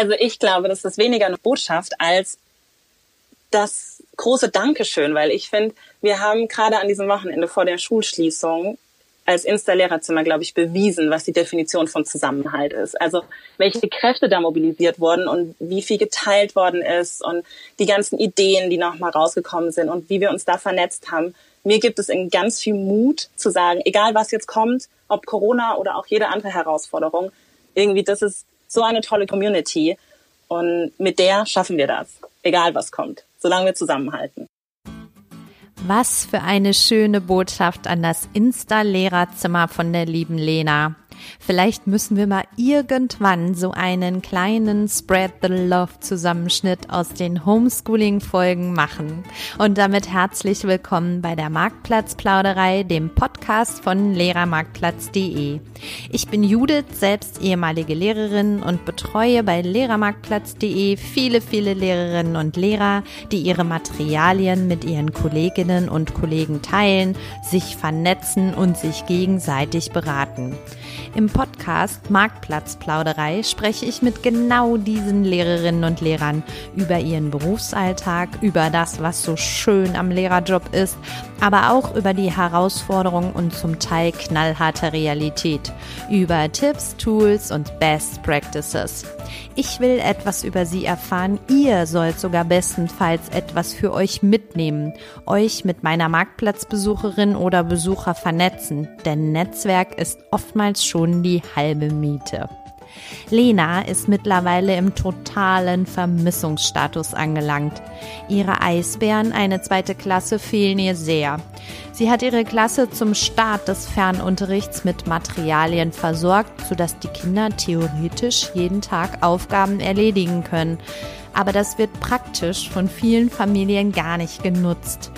Also ich glaube, das ist weniger eine Botschaft als das große Dankeschön, weil ich finde, wir haben gerade an diesem Wochenende vor der Schulschließung als Insta-Lehrerzimmer, glaube ich, bewiesen, was die Definition von Zusammenhalt ist. Also welche Kräfte da mobilisiert wurden und wie viel geteilt worden ist und die ganzen Ideen, die nochmal rausgekommen sind und wie wir uns da vernetzt haben. Mir gibt es in ganz viel Mut zu sagen, egal was jetzt kommt, ob Corona oder auch jede andere Herausforderung, irgendwie das ist so eine tolle Community und mit der schaffen wir das, egal was kommt, solange wir zusammenhalten. Was für eine schöne Botschaft an das Insta-Lehrerzimmer von der lieben Lena. Vielleicht müssen wir mal irgendwann so einen kleinen Spread the Love-Zusammenschnitt aus den Homeschooling-Folgen machen. Und damit herzlich willkommen bei der Marktplatzplauderei, dem Podcast von Lehrermarktplatz.de. Ich bin Judith, selbst ehemalige Lehrerin und betreue bei Lehrermarktplatz.de viele Lehrerinnen und Lehrer, die ihre Materialien mit ihren Kolleginnen und Kollegen teilen, sich vernetzen und sich gegenseitig beraten. Im Podcast Marktplatzplauderei spreche ich mit genau diesen Lehrerinnen und Lehrern über ihren Berufsalltag, über das, was so schön am Lehrerjob ist, aber auch über die Herausforderungen und zum Teil knallharte Realität, über Tipps, Tools und Best Practices. Ich will etwas über sie erfahren, ihr sollt sogar bestenfalls etwas für euch mitnehmen, euch mit meiner Marktplatzbesucherin oder Besucher vernetzen, denn Netzwerk ist oftmals schon die halbe Miete. Lena ist mittlerweile im totalen Vermissungsstatus angelangt. Ihre Eisbären, eine zweite Klasse, fehlen ihr sehr. Sie hat ihre Klasse zum Start des Fernunterrichts mit Materialien versorgt, sodass die Kinder theoretisch jeden Tag Aufgaben erledigen können. Aber das wird praktisch von vielen Familien gar nicht genutzt.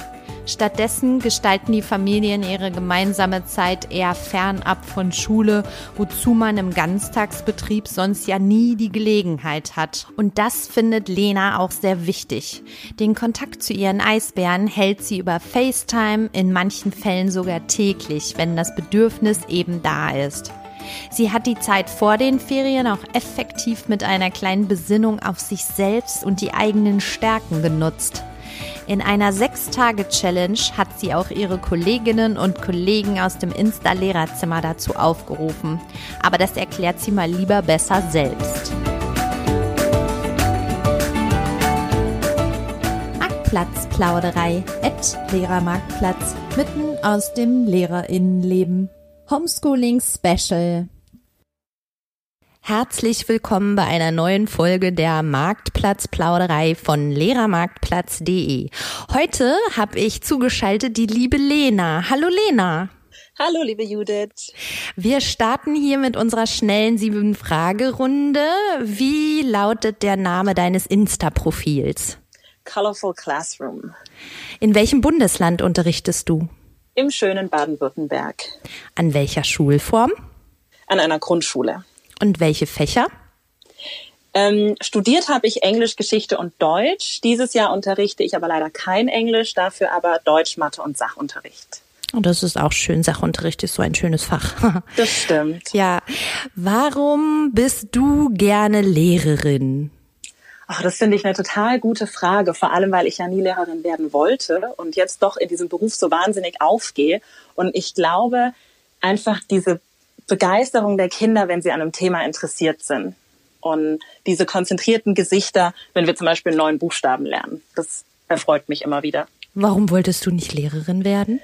Stattdessen gestalten die Familien ihre gemeinsame Zeit eher fernab von Schule, wozu man im Ganztagsbetrieb sonst ja nie die Gelegenheit hat. Und das findet Lena auch sehr wichtig. Den Kontakt zu ihren Eisbären hält sie über FaceTime, in manchen Fällen sogar täglich, wenn das Bedürfnis eben da ist. Sie hat die Zeit vor den Ferien auch effektiv mit einer kleinen Besinnung auf sich selbst und die eigenen Stärken genutzt. In einer 6-Tage-Challenge hat sie auch ihre Kolleginnen und Kollegen aus dem Insta-Lehrerzimmer dazu aufgerufen. Aber das erklärt sie mal lieber besser selbst. Marktplatzplauderei @ Lehrermarktplatz, mitten aus dem LehrerInnenleben. Homeschooling Special. Herzlich willkommen bei einer neuen Folge der Marktplatzplauderei von Lehrermarktplatz.de. Heute habe ich zugeschaltet die liebe Lena. Hallo Lena. Hallo liebe Judith. Wir starten hier mit unserer schnellen 7-Frage-Runde. Wie lautet der Name deines Insta-Profils? Colorful Classroom. In welchem Bundesland unterrichtest du? Im schönen Baden-Württemberg. An welcher Schulform? An einer Grundschule. Und welche Fächer? Studiert habe ich Englisch, Geschichte und Deutsch. Dieses Jahr unterrichte ich aber leider kein Englisch, dafür aber Deutsch, Mathe und Sachunterricht. Und das ist auch schön. Sachunterricht ist so ein schönes Fach. Das stimmt. Ja. Warum bist du gerne Lehrerin? Ach, das finde ich eine total gute Frage, vor allem, weil ich ja nie Lehrerin werden wollte und jetzt doch in diesem Beruf so wahnsinnig aufgehe. Und ich glaube, einfach diese Begeisterung der Kinder, wenn sie an einem Thema interessiert sind. Und diese konzentrierten Gesichter, wenn wir zum Beispiel einen neuen Buchstaben lernen. Das erfreut mich immer wieder. Warum wolltest du nicht Lehrerin werden?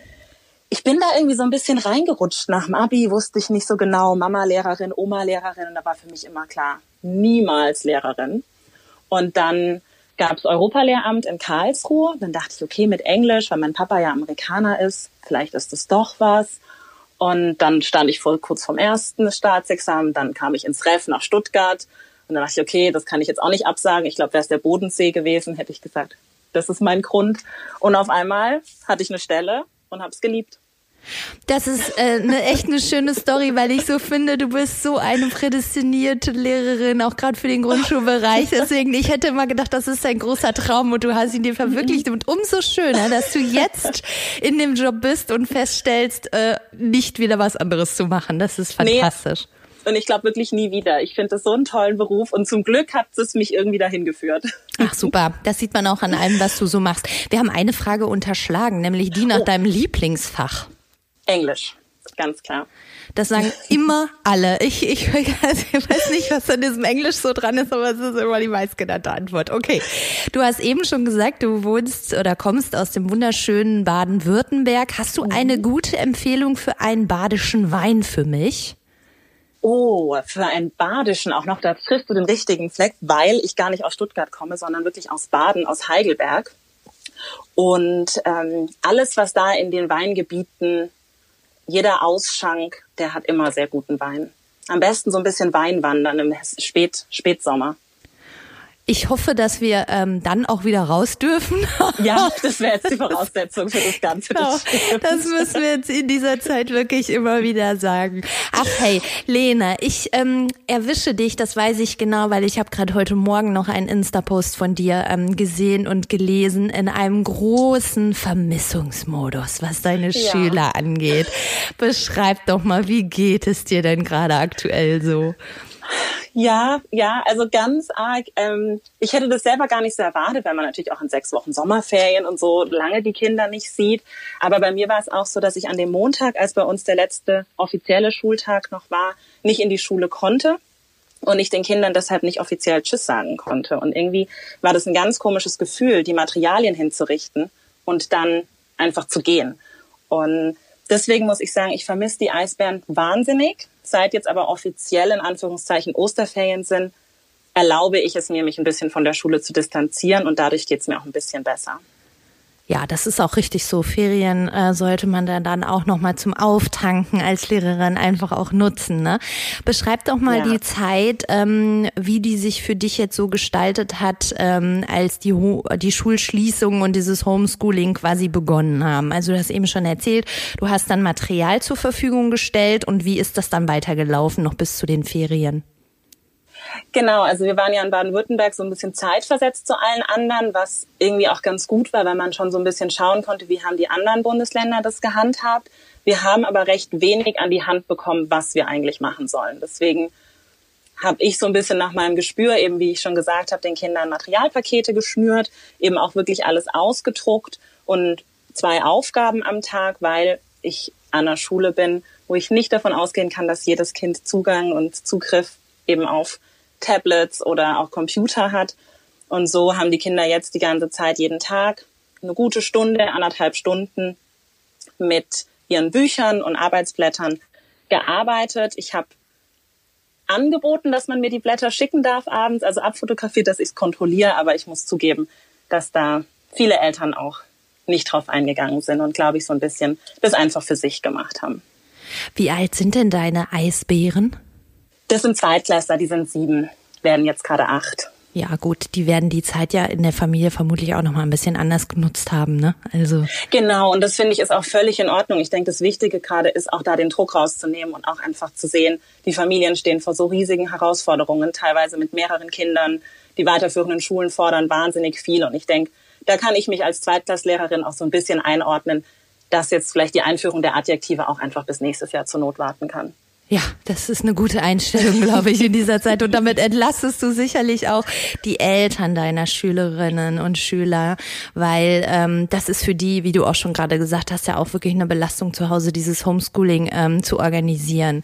Ich bin da irgendwie so ein bisschen reingerutscht. Nach dem Abi wusste ich nicht so genau, Mama Lehrerin, Oma Lehrerin. Und da war für mich immer klar, niemals Lehrerin. Und dann gab es Europalehramt in Karlsruhe. Dann dachte ich, okay, mit Englisch, weil mein Papa ja Amerikaner ist, vielleicht ist das doch was. Und dann stand ich kurz vorm ersten Staatsexamen, dann kam ich ins Ref nach Stuttgart und dann dachte ich, okay, das kann ich jetzt auch nicht absagen. Ich glaube, wäre es der Bodensee gewesen, hätte ich gesagt, das ist mein Grund. Und auf einmal hatte ich eine Stelle und habe es geliebt. Das ist echt eine schöne Story, weil ich so finde, du bist so eine prädestinierte Lehrerin, auch gerade für den Grundschulbereich. Deswegen, ich hätte immer gedacht, das ist ein großer Traum und du hast ihn dir verwirklicht. Und umso schöner, dass du jetzt in dem Job bist und feststellst, nicht wieder was anderes zu machen. Das ist fantastisch. Nee. Und ich glaube wirklich nie wieder. Ich finde das so einen tollen Beruf und zum Glück hat es mich irgendwie dahin geführt. Ach super, das sieht man auch an allem, was du so machst. Wir haben eine Frage unterschlagen, nämlich die nach deinem Lieblingsfach. Englisch, ganz klar. Das sagen immer alle. Ich weiß nicht, was an diesem Englisch so dran ist, aber es ist immer die meistgenannte Antwort. Okay, du hast eben schon gesagt, du wohnst oder kommst aus dem wunderschönen Baden-Württemberg. Hast du eine gute Empfehlung für einen badischen Wein für mich? Oh, für einen badischen auch noch. Da triffst du den richtigen Fleck, weil ich gar nicht aus Stuttgart komme, sondern wirklich aus Baden, aus Heidelberg. Und alles, was da in den Weingebieten, jeder Ausschank, der hat immer sehr guten Wein. Am besten so ein bisschen Wein wandern im Spätsommer. Ich hoffe, dass wir dann auch wieder raus dürfen. Ja, das wäre jetzt die Voraussetzung für das Ganze. Genau, das müssen wir jetzt in dieser Zeit wirklich immer wieder sagen. Ach hey, Lena, ich erwische dich, das weiß ich genau, weil ich habe gerade heute Morgen noch einen Insta-Post von dir gesehen und gelesen in einem großen Vermissungsmodus, was deine Schüler angeht. Beschreib doch mal, wie geht es dir denn gerade aktuell so? Ja, also ganz arg. Ich hätte das selber gar nicht so erwartet, weil man natürlich auch in 6 Wochen Sommerferien und so lange die Kinder nicht sieht. Aber bei mir war es auch so, dass ich an dem Montag, als bei uns der letzte offizielle Schultag noch war, nicht in die Schule konnte und ich den Kindern deshalb nicht offiziell Tschüss sagen konnte. Und irgendwie war das ein ganz komisches Gefühl, die Materialien hinzurichten und dann einfach zu gehen. Und deswegen muss ich sagen, ich vermisse die Eisbären wahnsinnig. Seit jetzt aber offiziell in Anführungszeichen Osterferien sind, erlaube ich es mir, mich ein bisschen von der Schule zu distanzieren und dadurch geht es mir auch ein bisschen besser. Ja, das ist auch richtig so. Ferien sollte man dann auch nochmal zum Auftanken als Lehrerin einfach auch nutzen, ne? Beschreib doch mal die Zeit, wie die sich für dich jetzt so gestaltet hat, als die Schulschließung und dieses Homeschooling quasi begonnen haben. Also du hast eben schon erzählt, du hast dann Material zur Verfügung gestellt und wie ist das dann weitergelaufen noch bis zu den Ferien? Genau, also wir waren ja in Baden-Württemberg so ein bisschen zeitversetzt zu allen anderen, was irgendwie auch ganz gut war, weil man schon so ein bisschen schauen konnte, wie haben die anderen Bundesländer das gehandhabt. Wir haben aber recht wenig an die Hand bekommen, was wir eigentlich machen sollen. Deswegen habe ich so ein bisschen nach meinem Gespür eben, wie ich schon gesagt habe, den Kindern Materialpakete geschnürt, eben auch wirklich alles ausgedruckt und 2 Aufgaben am Tag, weil ich an der Schule bin, wo ich nicht davon ausgehen kann, dass jedes Kind Zugang und Zugriff eben auf Tablets oder auch Computer hat. Und so haben die Kinder jetzt die ganze Zeit jeden Tag eine gute Stunde, 1,5 Stunden mit ihren Büchern und Arbeitsblättern gearbeitet. Ich habe angeboten, dass man mir die Blätter schicken darf abends, also abfotografiert, dass ich es kontrolliere. Aber ich muss zugeben, dass da viele Eltern auch nicht drauf eingegangen sind und, glaube ich, so ein bisschen das einfach für sich gemacht haben. Wie alt sind denn deine Eisbären? Das sind Zweitklässler, die sind 7, werden jetzt gerade 8. Ja gut, die werden die Zeit ja in der Familie vermutlich auch nochmal ein bisschen anders genutzt haben, ne? Also genau, und das finde ich ist auch völlig in Ordnung. Ich denke, das Wichtige gerade ist auch da den Druck rauszunehmen und auch einfach zu sehen, die Familien stehen vor so riesigen Herausforderungen, teilweise mit mehreren Kindern. Die weiterführenden Schulen fordern wahnsinnig viel und ich denke, da kann ich mich als Zweitklasslehrerin auch so ein bisschen einordnen, dass jetzt vielleicht die Einführung der Adjektive auch einfach bis nächstes Jahr zur Not warten kann. Ja, das ist eine gute Einstellung, glaube ich, in dieser Zeit. Und damit entlastest du sicherlich auch die Eltern deiner Schülerinnen und Schüler, weil das ist für die, wie du auch schon gerade gesagt hast, ja auch wirklich eine Belastung zu Hause, dieses Homeschooling zu organisieren.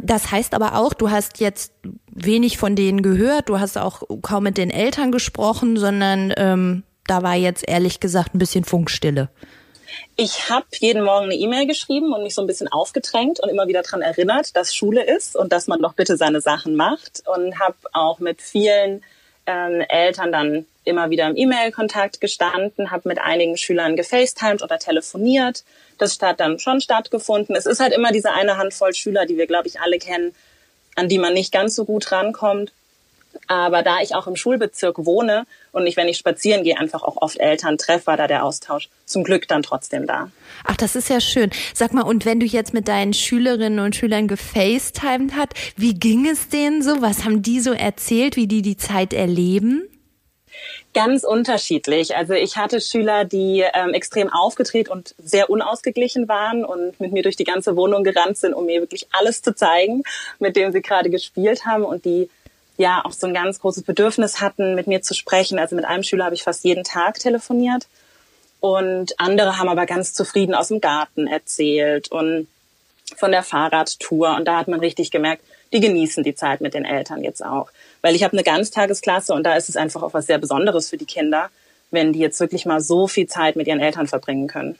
Das heißt aber auch, du hast jetzt wenig von denen gehört, du hast auch kaum mit den Eltern gesprochen, sondern da war jetzt ehrlich gesagt ein bisschen Funkstille. Ich habe jeden Morgen eine E-Mail geschrieben und mich so ein bisschen aufgedrängt und immer wieder daran erinnert, dass Schule ist und dass man doch bitte seine Sachen macht. Und habe auch mit vielen Eltern dann immer wieder im E-Mail-Kontakt gestanden, habe mit einigen Schülern gefacetimed oder telefoniert. Das hat dann schon stattgefunden. Es ist halt immer diese eine Handvoll Schüler, die wir, glaube ich, alle kennen, an die man nicht ganz so gut rankommt. Aber da ich auch im Schulbezirk wohne und ich, wenn ich spazieren gehe, einfach auch oft Eltern treffe, war da der Austausch zum Glück dann trotzdem da. Ach, das ist ja schön. Sag mal, und wenn du jetzt mit deinen Schülerinnen und Schülern gefacetimed hast, wie ging es denen so? Was haben die so erzählt, wie die Zeit erleben? ganz unterschiedlich. Also ich hatte Schüler, die extrem aufgedreht und sehr unausgeglichen waren und mit mir durch die ganze Wohnung gerannt sind, um mir wirklich alles zu zeigen, mit dem sie gerade gespielt haben, und die ja auch so ein ganz großes Bedürfnis hatten, mit mir zu sprechen. Also mit einem Schüler habe ich fast jeden Tag telefoniert, und andere haben aber ganz zufrieden aus dem Garten erzählt und von der Fahrradtour, und da hat man richtig gemerkt, die genießen die Zeit mit den Eltern jetzt auch. Weil ich habe eine Ganztagesklasse, und da ist es einfach auch was sehr Besonderes für die Kinder, wenn die jetzt wirklich mal so viel Zeit mit ihren Eltern verbringen können.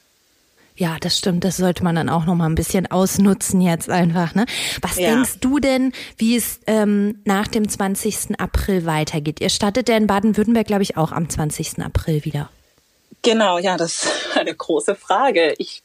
Ja, das stimmt. Das sollte man dann auch noch mal ein bisschen ausnutzen jetzt einfach, ne? Was denkst du denn, wie es nach dem 20. April weitergeht? Ihr startet ja in Baden-Württemberg, glaube ich, auch am 20. April wieder. Genau, ja, das ist eine große Frage. Ich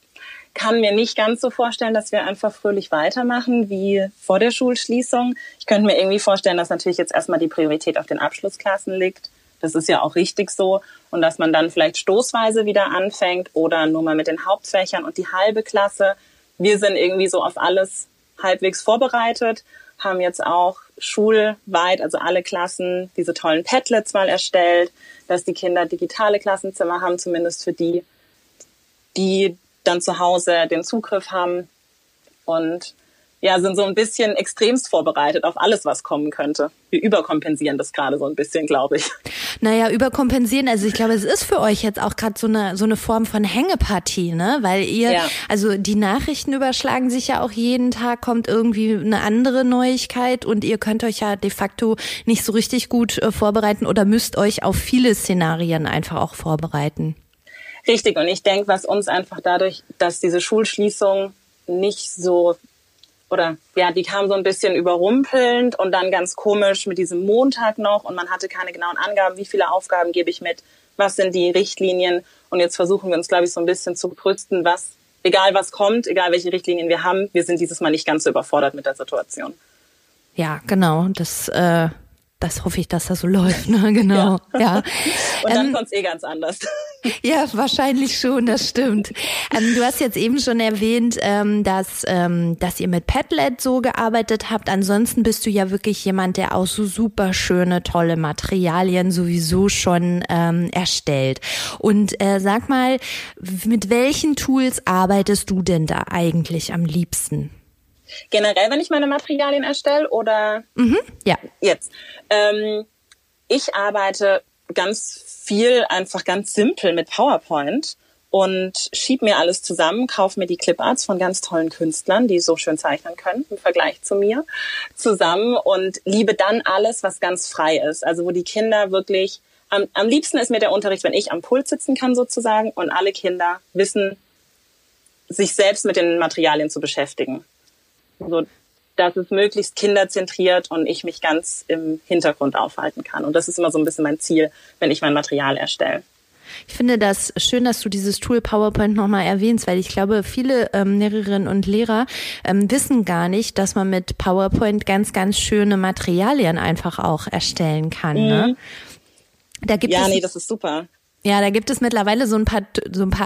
kann mir nicht ganz so vorstellen, dass wir einfach fröhlich weitermachen wie vor der Schulschließung. Ich könnte mir irgendwie vorstellen, dass natürlich jetzt erstmal die Priorität auf den Abschlussklassen liegt. Das ist ja auch richtig so. Und dass man dann vielleicht stoßweise wieder anfängt oder nur mal mit den Hauptfächern und die halbe Klasse. Wir sind irgendwie so auf alles halbwegs vorbereitet, haben jetzt auch schulweit, also alle Klassen, diese tollen Padlets mal erstellt, dass die Kinder digitale Klassenzimmer haben, zumindest für die, die dann zu Hause den Zugriff haben, und ja, sind so ein bisschen extremst vorbereitet auf alles, was kommen könnte. Wir überkompensieren das gerade so ein bisschen, glaube ich. Naja, überkompensieren, also ich glaube, es ist für euch jetzt auch gerade so eine Form von Hängepartie, ne? Weil ihr, also die Nachrichten überschlagen sich ja auch jeden Tag, kommt irgendwie eine andere Neuigkeit, und ihr könnt euch ja de facto nicht so richtig gut vorbereiten oder müsst euch auf viele Szenarien einfach auch vorbereiten. Richtig, und ich denke, was uns einfach dadurch, dass diese Schulschließung nicht so, oder ja, die kam so ein bisschen überrumpelnd und dann ganz komisch mit diesem Montag noch, und man hatte keine genauen Angaben, wie viele Aufgaben gebe ich mit, was sind die Richtlinien, und jetzt versuchen wir uns, glaube ich, so ein bisschen zu brüsten, was, egal was kommt, egal welche Richtlinien wir haben, wir sind dieses Mal nicht ganz so überfordert mit der Situation. Ja, genau, das hoffe ich, dass das so läuft, ne? Genau. Ja. Und dann kommt's ganz anders. Ja, wahrscheinlich schon, das stimmt. Du hast jetzt eben schon erwähnt, dass ihr mit Padlet so gearbeitet habt. Ansonsten bist du ja wirklich jemand, der auch so super schöne, tolle Materialien sowieso schon erstellt. Und sag mal, mit welchen Tools arbeitest du denn da eigentlich am liebsten? Generell, wenn ich meine Materialien erstelle oder jetzt? Ich arbeite ganz viel, einfach ganz simpel mit PowerPoint und schiebe mir alles zusammen, kaufe mir die Cliparts von ganz tollen Künstlern, die so schön zeichnen können im Vergleich zu mir, zusammen und liebe dann alles, was ganz frei ist. Also wo die Kinder wirklich, am liebsten ist mir der Unterricht, wenn ich am Pult sitzen kann sozusagen und alle Kinder wissen, sich selbst mit den Materialien zu beschäftigen. So, dass es möglichst kinderzentriert und ich mich ganz im Hintergrund aufhalten kann. Und das ist immer so ein bisschen mein Ziel, wenn ich mein Material erstelle. Ich finde das schön, dass du dieses Tool PowerPoint nochmal erwähnst, weil ich glaube, viele Lehrerinnen und Lehrer wissen gar nicht, dass man mit PowerPoint ganz, ganz schöne Materialien einfach auch erstellen kann. Mhm. Ne? Das ist super. Ja, da gibt es mittlerweile so ein paar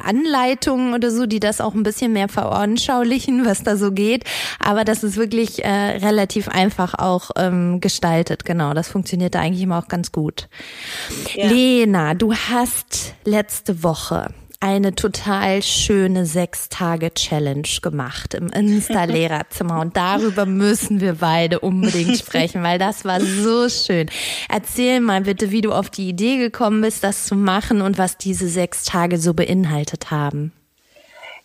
Anleitungen oder so, die das auch ein bisschen mehr veranschaulichen, was da so geht. Aber das ist wirklich relativ einfach auch gestaltet. Genau, das funktioniert da eigentlich immer auch ganz gut. Ja. Lena, du hast letzte Woche eine total schöne 6-Tage-Challenge gemacht im Insta-Lehrerzimmer. Und darüber müssen wir beide unbedingt sprechen, weil das war so schön. Erzähl mal bitte, wie du auf die Idee gekommen bist, das zu machen und was diese 6 Tage so beinhaltet haben.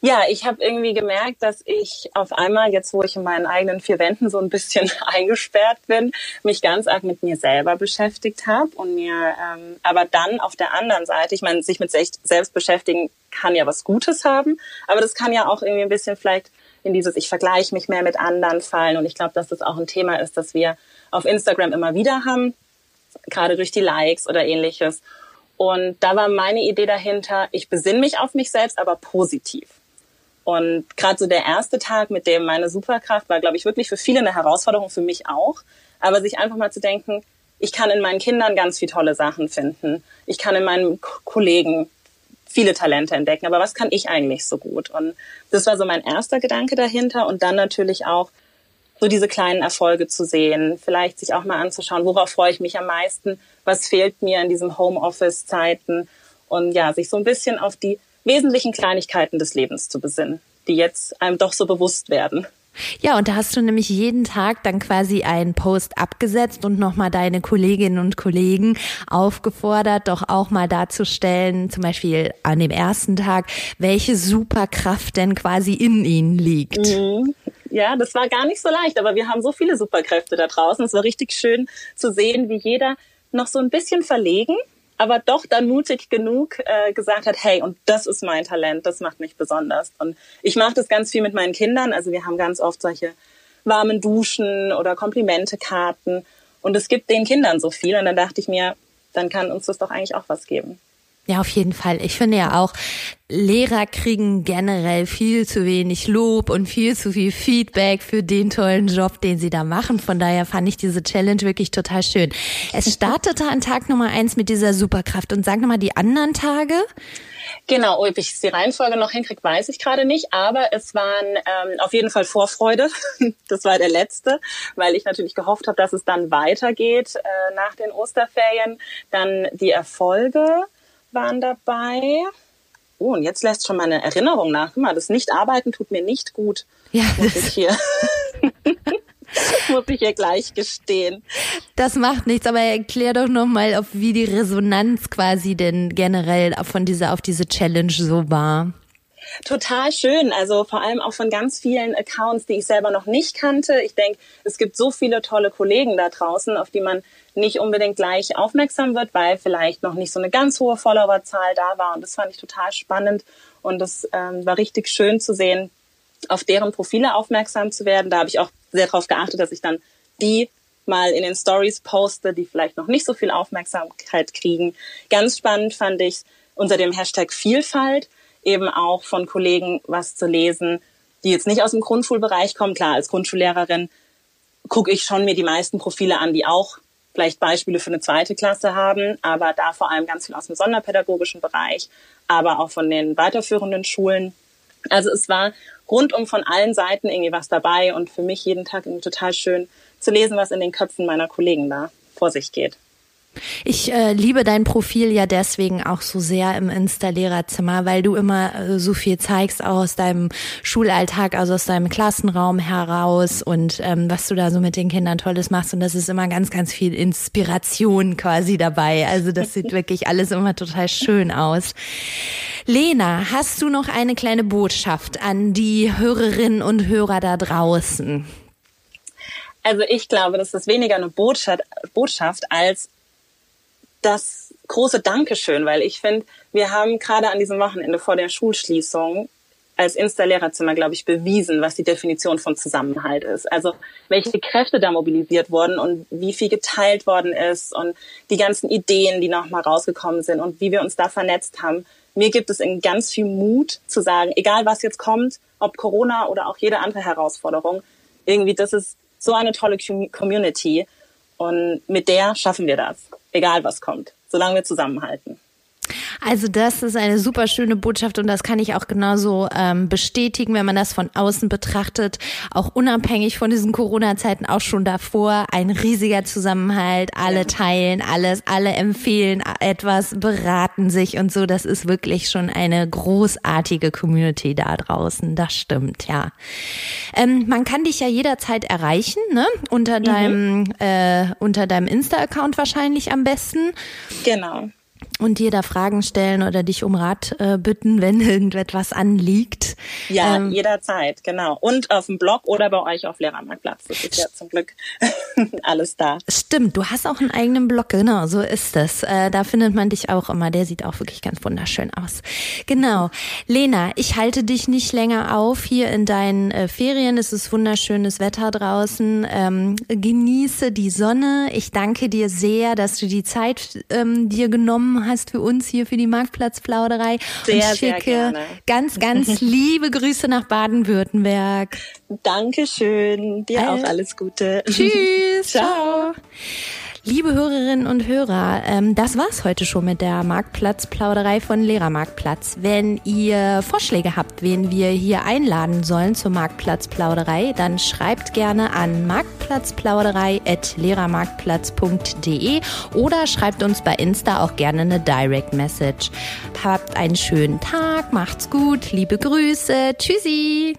Ja, ich habe irgendwie gemerkt, dass ich auf einmal, jetzt wo ich in meinen eigenen 4 Wänden so ein bisschen eingesperrt bin, mich ganz arg mit mir selber beschäftigt habe und mir aber dann auf der anderen Seite, ich meine, sich mit sich selbst beschäftigen kann ja was Gutes haben, aber das kann ja auch irgendwie ein bisschen vielleicht in dieses ich vergleiche mich mehr mit anderen fallen, und ich glaube, dass das auch ein Thema ist, das wir auf Instagram immer wieder haben, gerade durch die Likes oder ähnliches. Und da war meine Idee dahinter, ich besinne mich auf mich selbst, aber positiv. Und gerade so der erste Tag mit dem meine Superkraft war, glaube ich, wirklich für viele eine Herausforderung, für mich auch. Aber sich einfach mal zu denken, ich kann in meinen Kindern ganz viele tolle Sachen finden. Ich kann in meinen Kollegen viele Talente entdecken. Aber was kann ich eigentlich so gut? Und das war so mein erster Gedanke dahinter. Und dann natürlich auch so diese kleinen Erfolge zu sehen, vielleicht sich auch mal anzuschauen, worauf freue ich mich am meisten, was fehlt mir in diesen Homeoffice-Zeiten und ja, sich so ein bisschen auf die wesentlichen Kleinigkeiten des Lebens zu besinnen, die jetzt einem doch so bewusst werden. Ja, und da hast du nämlich jeden Tag dann quasi einen Post abgesetzt und nochmal deine Kolleginnen und Kollegen aufgefordert, doch auch mal darzustellen, zum Beispiel an dem ersten Tag, welche Superkraft denn quasi in ihnen liegt. Mhm. Ja, das war gar nicht so leicht, aber wir haben so viele Superkräfte da draußen. Es war richtig schön zu sehen, wie jeder noch so ein bisschen verlegen, aber doch dann mutig genug gesagt hat, hey, und das ist mein Talent, das macht mich besonders. Und ich mache das ganz viel mit meinen Kindern. Also wir haben ganz oft solche warmen Duschen oder Komplimentekarten. Und es gibt den Kindern so viel. Und dann dachte ich mir, dann kann uns das doch eigentlich auch was geben. Ja, auf jeden Fall. Ich finde ja auch, Lehrer kriegen generell viel zu wenig Lob und viel zu viel Feedback für den tollen Job, den sie da machen. Von daher fand ich diese Challenge wirklich total schön. Es startete an Tag Nummer 1 mit dieser Superkraft. Und sag nochmal die anderen Tage. Genau, ob ich die Reihenfolge noch hinkriege, weiß ich gerade nicht. Aber es waren auf jeden Fall Vorfreude. Das war der letzte, weil ich natürlich gehofft habe, dass es dann weitergeht nach den Osterferien. Dann die Erfolge waren dabei. Oh, und jetzt lässt schon meine Erinnerung nach. Guck mal, das Nicht-Arbeiten tut mir nicht gut. Ja, muss ich hier gleich gestehen. Das macht nichts, aber erklär doch nochmal, wie die Resonanz quasi denn generell auf diese Challenge so war. Total schön, also vor allem auch von ganz vielen Accounts, die ich selber noch nicht kannte. Ich denke, es gibt so viele tolle Kollegen da draußen, auf die man nicht unbedingt gleich aufmerksam wird, weil vielleicht noch nicht so eine ganz hohe Followerzahl da war. Und das fand ich total spannend und das war richtig schön zu sehen, auf deren Profile aufmerksam zu werden. Da habe ich auch sehr darauf geachtet, dass ich dann die mal in den Stories poste, die vielleicht noch nicht so viel Aufmerksamkeit kriegen. Ganz spannend fand ich unter dem Hashtag Vielfalt eben auch von Kollegen was zu lesen, die jetzt nicht aus dem Grundschulbereich kommen. Klar, als Grundschullehrerin gucke ich schon mir die meisten Profile an, die auch vielleicht Beispiele für eine zweite Klasse haben, aber da vor allem ganz viel aus dem sonderpädagogischen Bereich, aber auch von den weiterführenden Schulen. Also es war rundum von allen Seiten irgendwie was dabei und für mich jeden Tag irgendwie total schön zu lesen, was in den Köpfen meiner Kollegen da vor sich geht. Ich liebe dein Profil ja deswegen auch so sehr im Insta-Lehrerzimmer, weil du immer so viel zeigst, auch aus deinem Schulalltag, also aus deinem Klassenraum heraus und was du da so mit den Kindern Tolles machst. Und das ist immer ganz, ganz viel Inspiration quasi dabei. Also das sieht wirklich alles immer total schön aus. Lena, hast du noch eine kleine Botschaft an die Hörerinnen und Hörer da draußen? Also ich glaube, das ist weniger eine Botschaft als das große Dankeschön, weil ich finde, wir haben gerade an diesem Wochenende vor der Schulschließung als Insta-Lehrerzimmer, glaube ich, bewiesen, was die Definition von Zusammenhalt ist. Also welche Kräfte da mobilisiert wurden und wie viel geteilt worden ist und die ganzen Ideen, die nochmal rausgekommen sind und wie wir uns da vernetzt haben. Mir gibt es in ganz viel Mut zu sagen, egal was jetzt kommt, ob Corona oder auch jede andere Herausforderung, irgendwie das ist so eine tolle Community und mit der schaffen wir das. Egal was kommt, solange wir zusammenhalten. Also das ist eine super schöne Botschaft und das kann ich auch genauso bestätigen, wenn man das von außen betrachtet, auch unabhängig von diesen Corona-Zeiten, auch schon davor, ein riesiger Zusammenhalt, alle teilen alles, alle empfehlen etwas, beraten sich und so, das ist wirklich schon eine großartige Community da draußen, das stimmt, ja. Man kann dich ja jederzeit erreichen, ne? Unter deinem Insta-Account wahrscheinlich am besten. Genau. Und dir da Fragen stellen oder dich um Rat bitten, wenn irgendetwas anliegt. Ja, jederzeit, genau. Und auf dem Blog oder bei euch auf Lehrermarktplatz. Das ist ja zum Glück alles da. Stimmt, du hast auch einen eigenen Blog, genau, so ist das. Da findet man dich auch immer, der sieht auch wirklich ganz wunderschön aus. Genau, Lena, ich halte dich nicht länger auf hier in deinen Ferien. Es ist wunderschönes Wetter draußen. Genieße die Sonne. Ich danke dir sehr, dass du die Zeit dir genommen hast. Hast für uns hier für die Marktplatzplauderei. Sehr, und schicke sehr ganz, ganz liebe Grüße nach Baden-Württemberg. Dankeschön. Dir auch alles Gute. Tschüss. Ciao. Liebe Hörerinnen und Hörer, das war's heute schon mit der Marktplatzplauderei von Lehrermarktplatz. Wenn ihr Vorschläge habt, wen wir hier einladen sollen zur Marktplatzplauderei, dann schreibt gerne an marktplatzplauderei@lehrermarktplatz.de oder schreibt uns bei Insta auch gerne eine Direct Message. Habt einen schönen Tag, macht's gut, liebe Grüße, tschüssi!